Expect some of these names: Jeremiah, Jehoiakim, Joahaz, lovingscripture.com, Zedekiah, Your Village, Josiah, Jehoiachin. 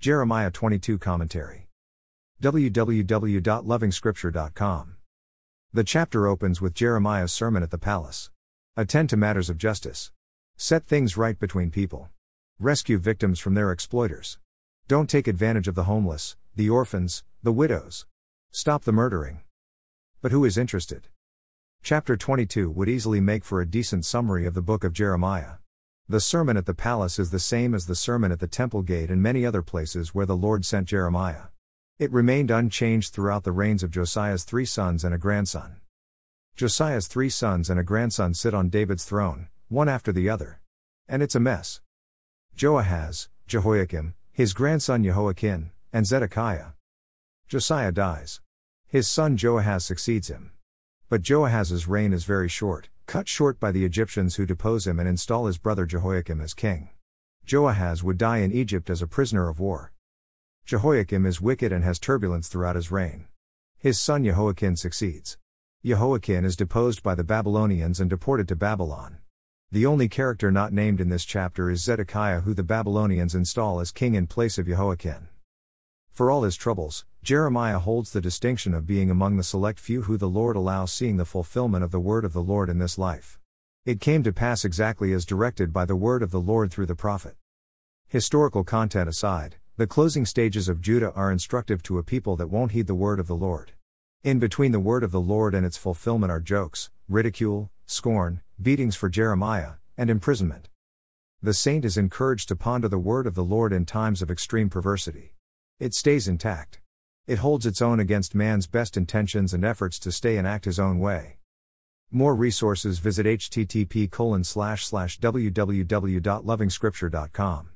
Jeremiah 22 Commentary. www.lovingscripture.com. The chapter opens with Jeremiah's sermon at the palace. Attend to matters of justice. Set things right between people. Rescue victims from their exploiters. Don't take advantage of the homeless, the orphans, the widows. Stop the murdering. But who is interested? Chapter 22 would easily make for a decent summary of the book of Jeremiah. The sermon at the palace is the same as the sermon at the temple gate and many other places where the Lord sent Jeremiah. It remained unchanged throughout the reigns of Josiah's three sons and a grandson. Josiah's three sons and a grandson sit on David's throne, one after the other. And it's a mess. Joahaz, Jehoiakim, his grandson Jehoiachin, and Zedekiah. Josiah dies. His son Joahaz succeeds him. But Joahaz's reign is very short, cut short by the Egyptians who depose him and install his brother Jehoiakim as king. Joahaz would die in Egypt as a prisoner of war. Jehoiakim is wicked and has turbulence throughout his reign. His son Jehoiakim succeeds. Jehoiakim is deposed by the Babylonians and deported to Babylon. The only character not named in this chapter is Zedekiah, who the Babylonians install as king in place of Jehoiakim. For all his troubles, Jeremiah holds the distinction of being among the select few who the Lord allows seeing the fulfillment of the word of the Lord in this life. It came to pass exactly as directed by the word of the Lord through the prophet. Historical content aside, the closing stages of Judah are instructive to a people that won't heed the word of the Lord. In between the word of the Lord and its fulfillment are jokes, ridicule, scorn, beatings for Jeremiah, and imprisonment. The saint is encouraged to ponder the word of the Lord in times of extreme perversity. It stays intact. It holds its own against man's best intentions and efforts to stay and act his own way. More resources visit http://www.lovingscripture.com.